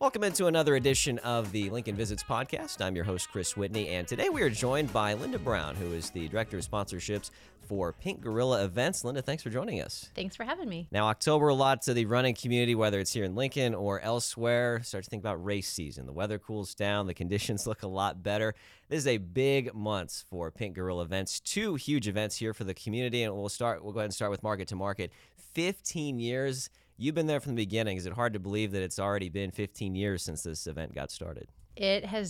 Welcome into another edition of the Lincoln Visits podcast. I'm your host, Chris Whitney, and today we are joined by Linda Brown, who is the Director of Sponsorships for Pink Gorilla Events. Linda, thanks for joining us. Thanks for having me. Now, October, lots of the running community, whether it's here in Lincoln or elsewhere, start to think about race season. The weather cools down, the conditions look a lot better. This is a big month for Pink Gorilla Events. Two huge events here for the community, and we'll go ahead and start with Market to Market. 15 years. You've been there from the beginning. Is it hard to believe that it's already been 15 years since this event got started? It's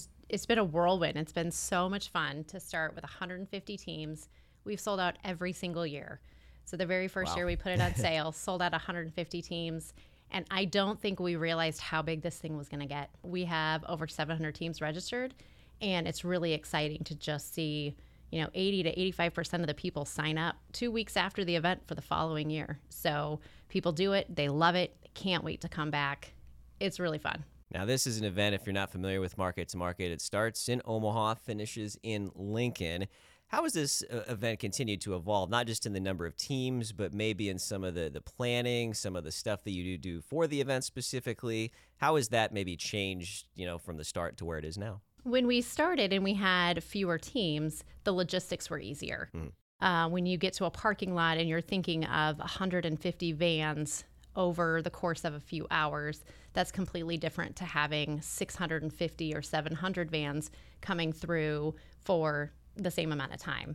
been a whirlwind. It's been so much fun to start with 150 teams. We've sold out every single year. So the very first year we put it on sale, sold out 150 teams. And I don't think we realized how big this thing was going to get. We have over 700 teams registered, and it's really exciting to just see 80 to 85% of the people sign up 2 weeks after the event for the following year. So people do it, they love it, they can't wait to come back. It's really fun. Now, this is an event, if you're not familiar with Market to Market, it starts in Omaha, finishes in Lincoln. How has this event continued to evolve, not just in the number of teams, but maybe in some of the planning, some of the stuff that you do for the event specifically? How has that maybe changed, from the start to where it is now? When we started and we had fewer teams, the logistics were easier. When you get to a parking lot and you're thinking of 150 vans over the course of a few hours, that's completely different to having 650 or 700 vans coming through for the same amount of time.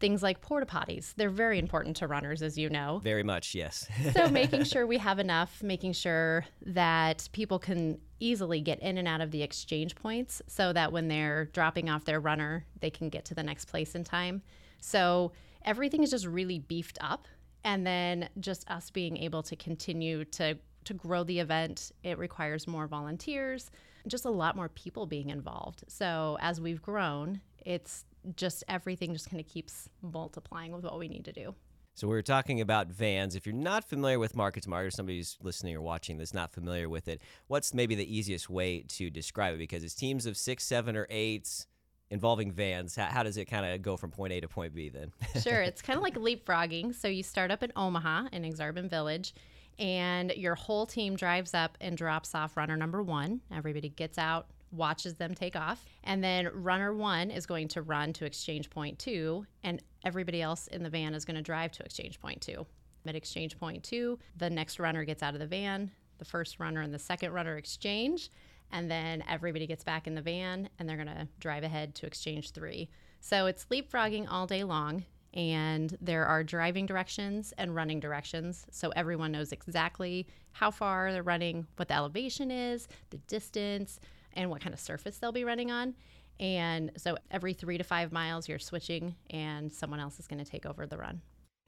Things like porta potties, they're very important to runners, as you know. Very much, yes. So making sure we have enough, making sure that people can easily get in and out of the exchange points so that when they're dropping off their runner, they can get to the next place in time. So everything is just really beefed up. And then just us being able to continue to grow the event, it requires more volunteers, just a lot more people being involved. So as we've grown, it's just everything just kind of keeps multiplying with what we need to do. So we were talking about vans. If you're not familiar with Market to Market, or somebody who's listening or watching that's not familiar with it, what's maybe the easiest way to describe it? Because it's teams of 6, 7, or 8 involving vans. How does it kind of go from point A to point B then? Sure. It's kind of like leapfrogging. So you start up in Omaha in Exarban Village, and your whole team drives up and drops off runner number 1. Everybody gets out, watches them take off, and then runner 1 is going to run to exchange point 2, and everybody else in the van is going to drive to exchange point 2. At exchange point 2, the next runner gets out of the van, the first runner and the second runner exchange, and then everybody gets back in the van, and they're going to drive ahead to exchange 3. So it's leapfrogging all day long, and there are driving directions and running directions, so everyone knows exactly how far they're running, what the elevation is, the distance, and what kind of surface they'll be running on. And so every 3 to 5 miles, you're switching and someone else is going to take over the run.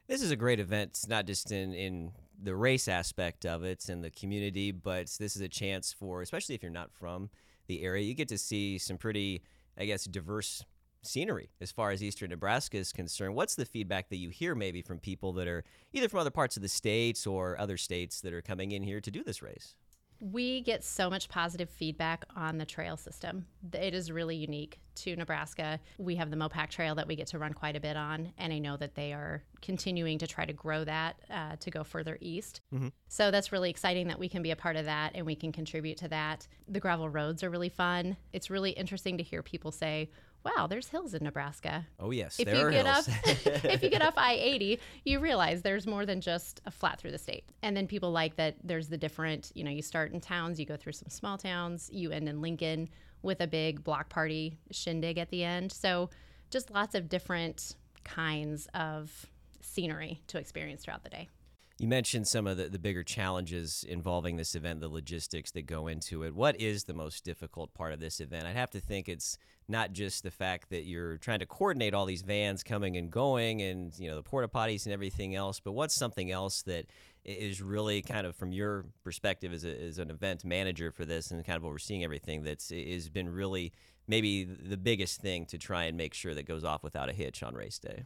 This is a great event. It's not just in the race aspect of it and the community, but this is a chance for, especially if you're not from the area, you get to see some pretty, diverse scenery as far as Eastern Nebraska is concerned. What's the feedback that you hear maybe from people that are either from other parts of the states or other states that are coming in here to do this race? We get so much positive feedback on the trail system. It is really unique to Nebraska. We have the Mopac Trail that we get to run quite a bit on, and I know that they are continuing to try to grow that to go further east. So that's really exciting that we can be a part of that and we can contribute to that. The gravel roads are really fun. It's really interesting to hear people say, wow, there's hills in Nebraska. Oh, yes, there are hills. If you get off I-80, you realize there's more than just a flat through the state. And then people like that there's the different, you start in towns, you go through some small towns, you end in Lincoln with a big block party shindig at the end. So just lots of different kinds of scenery to experience throughout the day. You mentioned some of the bigger challenges involving this event, the logistics that go into it. What is the most difficult part of this event? I'd have to think it's not just the fact that you're trying to coordinate all these vans coming and going and, the porta potties and everything else, but what's something else that is really kind of from your perspective as an event manager for this and kind of overseeing everything that's has been really maybe the biggest thing to try and make sure that goes off without a hitch on race day?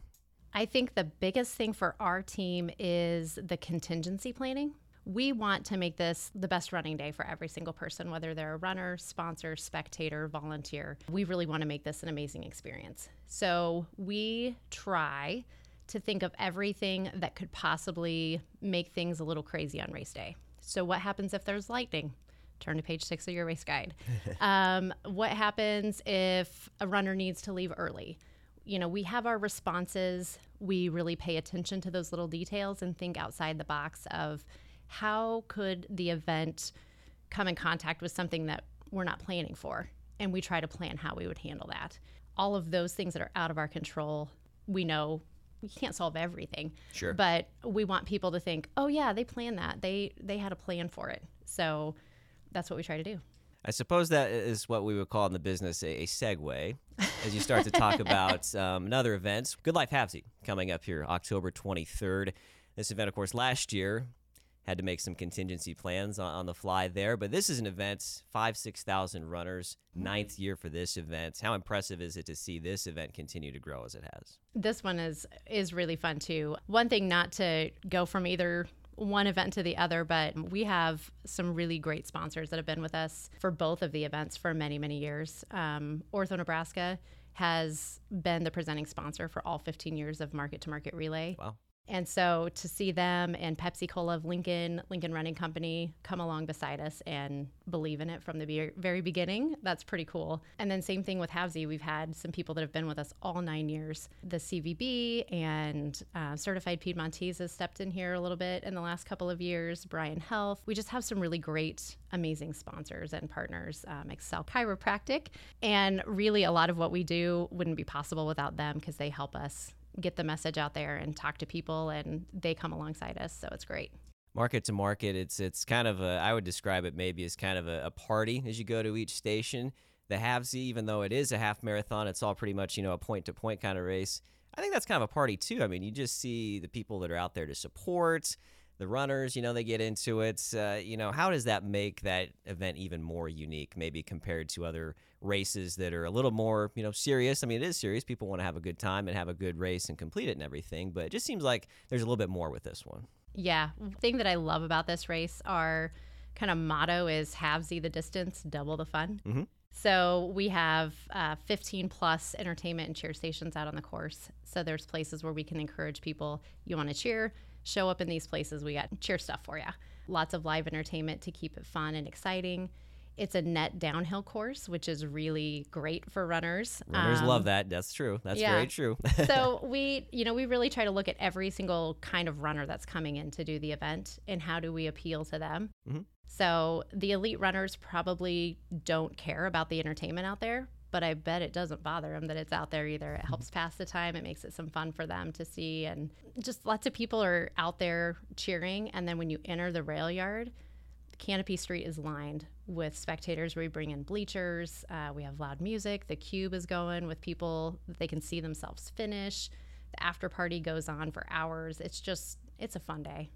I think the biggest thing for our team is the contingency planning. We want to make this the best running day for every single person, whether they're a runner, sponsor, spectator, volunteer. We really want to make this an amazing experience. So we try to think of everything that could possibly make things a little crazy on race day. So what happens if there's lightning? turn to page 6 of your race guide. What happens if a runner needs to leave early? You know, we have our responses. We really pay attention to those little details and think outside the box of how could the event come in contact with something that we're not planning for, and we try to plan how we would handle that. All of those things that are out of our control, we know we can't solve everything. Sure. But we want people to think, oh yeah, they planned that. They had a plan for it. So that's what we try to do. I suppose that is what we would call in the business a segue as you start to talk about another event, Good Life Halfsy, coming up here October 23rd. This event, of course, last year had to make some contingency plans on the fly there, but this is an event, 5,000-6,000 runners, ninth year for this event. How impressive is it to see this event continue to grow as it has? This one is really fun too. One thing, not to go from either one event to the other, but we have some really great sponsors that have been with us for both of the events for many, many years. Ortho Nebraska has been the presenting sponsor for all 15 years of Market to Market Relay. Wow. And so to see them and Pepsi Cola of Lincoln, Lincoln Running Company, come along beside us and believe in it from the very beginning, that's pretty cool. And then same thing with Halfsy. We've had some people that have been with us all 9 years. The CVB and Certified Piedmontese has stepped in here a little bit in the last couple of years. Bryan Health. We just have some really great, amazing sponsors and partners. Excel Chiropractic. And really a lot of what we do wouldn't be possible without them, because they help us get the message out there and talk to people, and they come alongside us, so it's great. Market to Market, it's kind of a, I would describe it maybe as kind of a party as you go to each station. The Halfsy, even though it is a half marathon, it's all pretty much, you know, a point-to-point kind of race. I think that's kind of a party too. I mean, you just see the people that are out there to support the runners, you know, they get into it. You know, how does that make that event even more unique, maybe compared to other races that are a little more, you know, serious? I mean, it is serious. People want to have a good time and have a good race and complete it and everything, but it just seems like there's a little bit more with this one. Yeah. The thing that I love about this race, our kind of motto is halfsy the distance, double the fun. Mm-hmm. So we have 15 plus entertainment and cheer stations out on the course. So there's places where we can encourage people, you want to cheer, show up in these places. We got cheer stuff for you. Lots of live entertainment to keep it fun and exciting. It's a net downhill course, which is really great for runners. Runners love that. That's true. That's very true. So we really try to look at every single kind of runner that's coming in to do the event and how do we appeal to them. Mm-hmm. So the elite runners probably don't care about the entertainment out there, but I bet it doesn't bother them that it's out there either. It helps pass the time. It makes it some fun for them to see. And just lots of people are out there cheering. And then when you enter the rail yard, Canopy Street is lined with spectators. We bring in bleachers. We have loud music. The cube is going with people that they can see themselves finish. The after party goes on for hours. It's a fun day.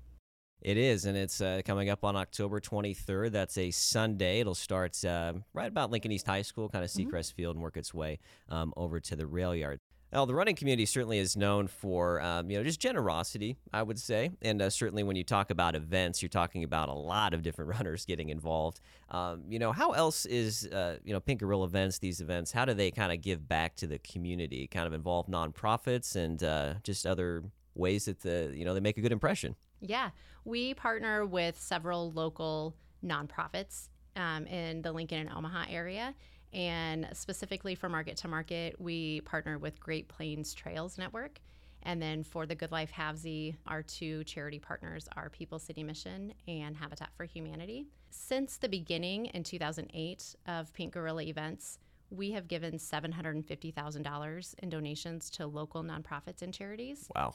It is, and it's coming up on October 23rd. That's a Sunday. It'll start right about Lincoln East High School, kind of Seacrest Field, and work its way over to the rail yard. Now, the running community certainly is known for just generosity, I would say, and certainly when you talk about events, you're talking about a lot of different runners getting involved. How else is Pink Gorilla Events, these events, how do they kind of give back to the community? Kind of involve nonprofits and just other ways that they make a good impression. Yeah, we partner with several local nonprofits in the Lincoln and Omaha area, and specifically for Market to Market, we partner with Great Plains Trails Network, and then for the Good Life Halfsy, our two charity partners are People City Mission and Habitat for Humanity. Since the beginning in 2008 of Pink Gorilla Events, we have given $750,000 in donations to local nonprofits and charities. Wow.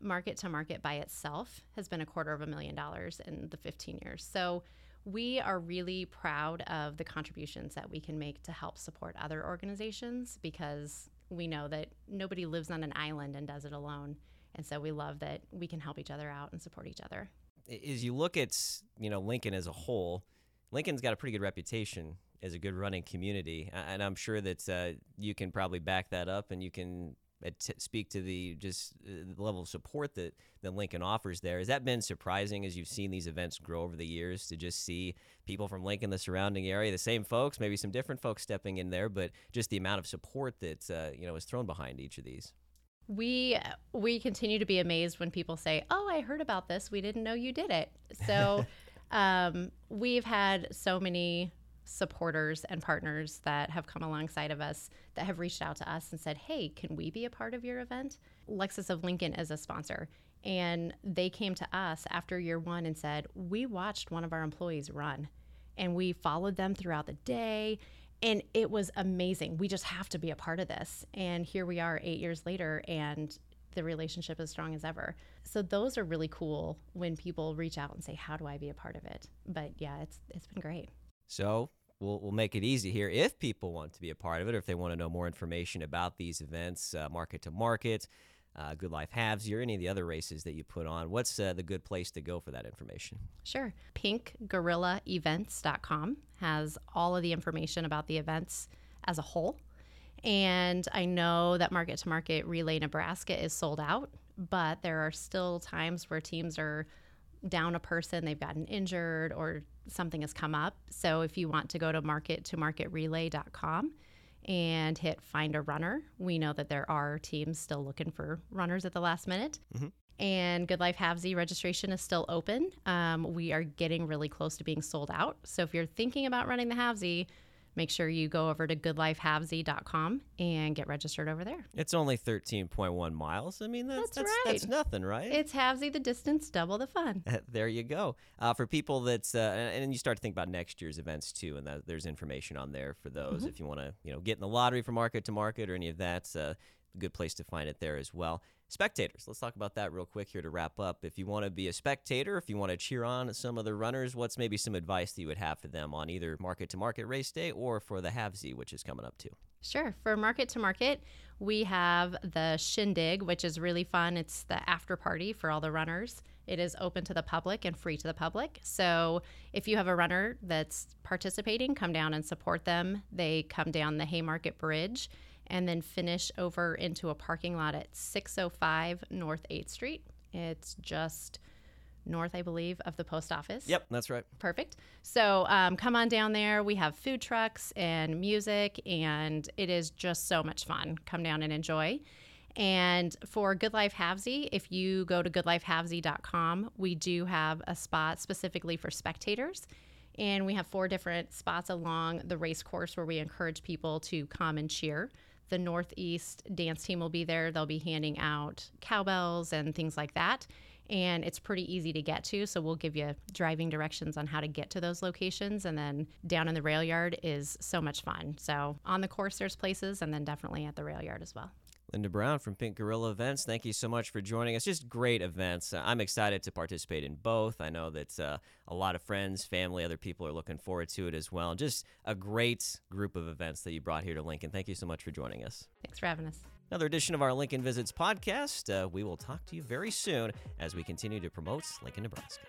Market to Market by itself has been $250,000 in the 15 years. So we are really proud of the contributions that we can make to help support other organizations, because we know that nobody lives on an island and does it alone. And so we love that we can help each other out and support each other. As you look at, Lincoln as a whole, Lincoln's got a pretty good reputation as a good running community, and I'm sure that you can probably back that up, and you can speak to the level of support that Lincoln offers there. Has that been surprising as you've seen these events grow over the years, to just see people from Lincoln, the surrounding area, the same folks, maybe some different folks stepping in there, but just the amount of support that is thrown behind each of these? We continue to be amazed when people say, oh, I heard about this, we didn't know you did it. So We've had so many supporters and partners that have come alongside of us that have reached out to us and said, hey, can we be a part of your event? Lexus of Lincoln is a sponsor, and they came to us after year one and said, we watched one of our employees run and we followed them throughout the day, and it was amazing. We just have to be a part of this. And here we are 8 years later, and the relationship is strong as ever. So those are really cool when people reach out and say, how do I be a part of it? But yeah, it's been great. So we'll make it easy here. If people want to be a part of it, or if they want to know more information about these events, Market to Market, Good Life Halfsy, or any of the other races that you put on, what's the good place to go for that information? Sure. PinkGorillaEvents.com has all of the information about the events as a whole. And I know that Market to Market Relay Nebraska is sold out, but there are still times where teams are down a person, they've gotten injured, or something has come up. So if you want to go to markettomarketrelay.com and hit find a runner, we know that there are teams still looking for runners at the last minute. Mm-hmm. And Good Life Halfsy registration is still open. We are getting really close to being sold out. So if you're thinking about running the Halfsy, make sure you go over to goodlifehalfsy.com and get registered over there. It's only 13.1 miles. I mean, that's nothing, right? It's Halfsy the distance, double the fun. There you go. For people that's, and you start to think about next year's events too, and that, there's information on there for those. Mm-hmm. If you want to, get in the lottery for Market to Market or any of that, a good place to find it there as well. Spectators, let's talk about that real quick here to wrap up. If you want to be a spectator, if you want to cheer on some of the runners, what's maybe some advice that you would have for them on either Market to Market race day or for the Halfsy, which is coming up too? Sure. For Market to Market, we have the Shindig, which is really fun. It's the after party for all the runners. It is open to the public and free to the public. So if you have a runner that's participating, come down and support them. They come down the Haymarket Bridge and then finish over into a parking lot at 605 North 8th Street. It's just north, I believe, of the post office. Yep, that's right. Perfect. So come on down there. We have food trucks and music, and it is just so much fun. Come down and enjoy. And for Good Life Halfsy, if you go to goodlifehalfsy.com, we do have a spot specifically for spectators. And we have 4 different spots along the race course where we encourage people to come and cheer. The Northeast dance team will be there. They'll be handing out cowbells and things like that. And it's pretty easy to get to, so we'll give you driving directions on how to get to those locations. And then down in the rail yard is so much fun. So on the course, there's places, and then definitely at the rail yard as well. Linda Brown from Pink Gorilla Events, thank you so much for joining us. Just great events. I'm excited to participate in both. I know that a lot of friends, family, other people are looking forward to it as well. Just a great group of events that you brought here to Lincoln. Thank you so much for joining us. Thanks for having us. Another edition of our Lincoln Visits podcast. We will talk to you very soon as we continue to promote Lincoln, Nebraska.